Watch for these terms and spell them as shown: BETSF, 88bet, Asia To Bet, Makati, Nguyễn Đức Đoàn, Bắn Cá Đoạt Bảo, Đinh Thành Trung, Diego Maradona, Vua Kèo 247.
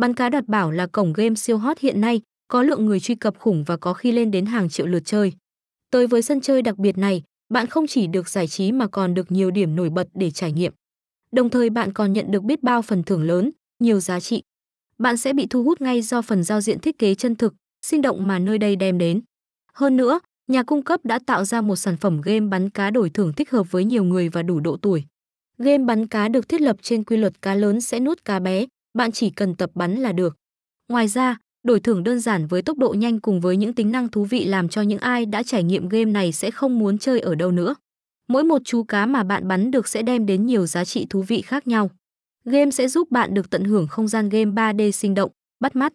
Bắn Cá Đoạt Bảo là cổng game siêu hot hiện nay, có lượng người truy cập khủng và có khi lên đến hàng triệu lượt chơi. Tới với sân chơi đặc biệt này, bạn không chỉ được giải trí mà còn được nhiều điểm nổi bật để trải nghiệm. Đồng thời bạn còn nhận được biết bao phần thưởng lớn, nhiều giá trị. Bạn sẽ bị thu hút ngay do phần giao diện thiết kế chân thực, sinh động mà nơi đây đem đến. Hơn nữa, nhà cung cấp đã tạo ra một sản phẩm game bắn cá đổi thưởng thích hợp với nhiều người và đủ độ tuổi. Game bắn cá được thiết lập trên quy luật cá lớn sẽ nuốt cá bé, bạn chỉ cần tập bắn là được. Ngoài ra, đổi thưởng đơn giản với tốc độ nhanh cùng với những tính năng thú vị làm cho những ai đã trải nghiệm game này sẽ không muốn chơi ở đâu nữa. Mỗi một chú cá mà bạn bắn được sẽ đem đến nhiều giá trị thú vị khác nhau. Game sẽ giúp bạn được tận hưởng không gian game 3D sinh động, bắt mắt.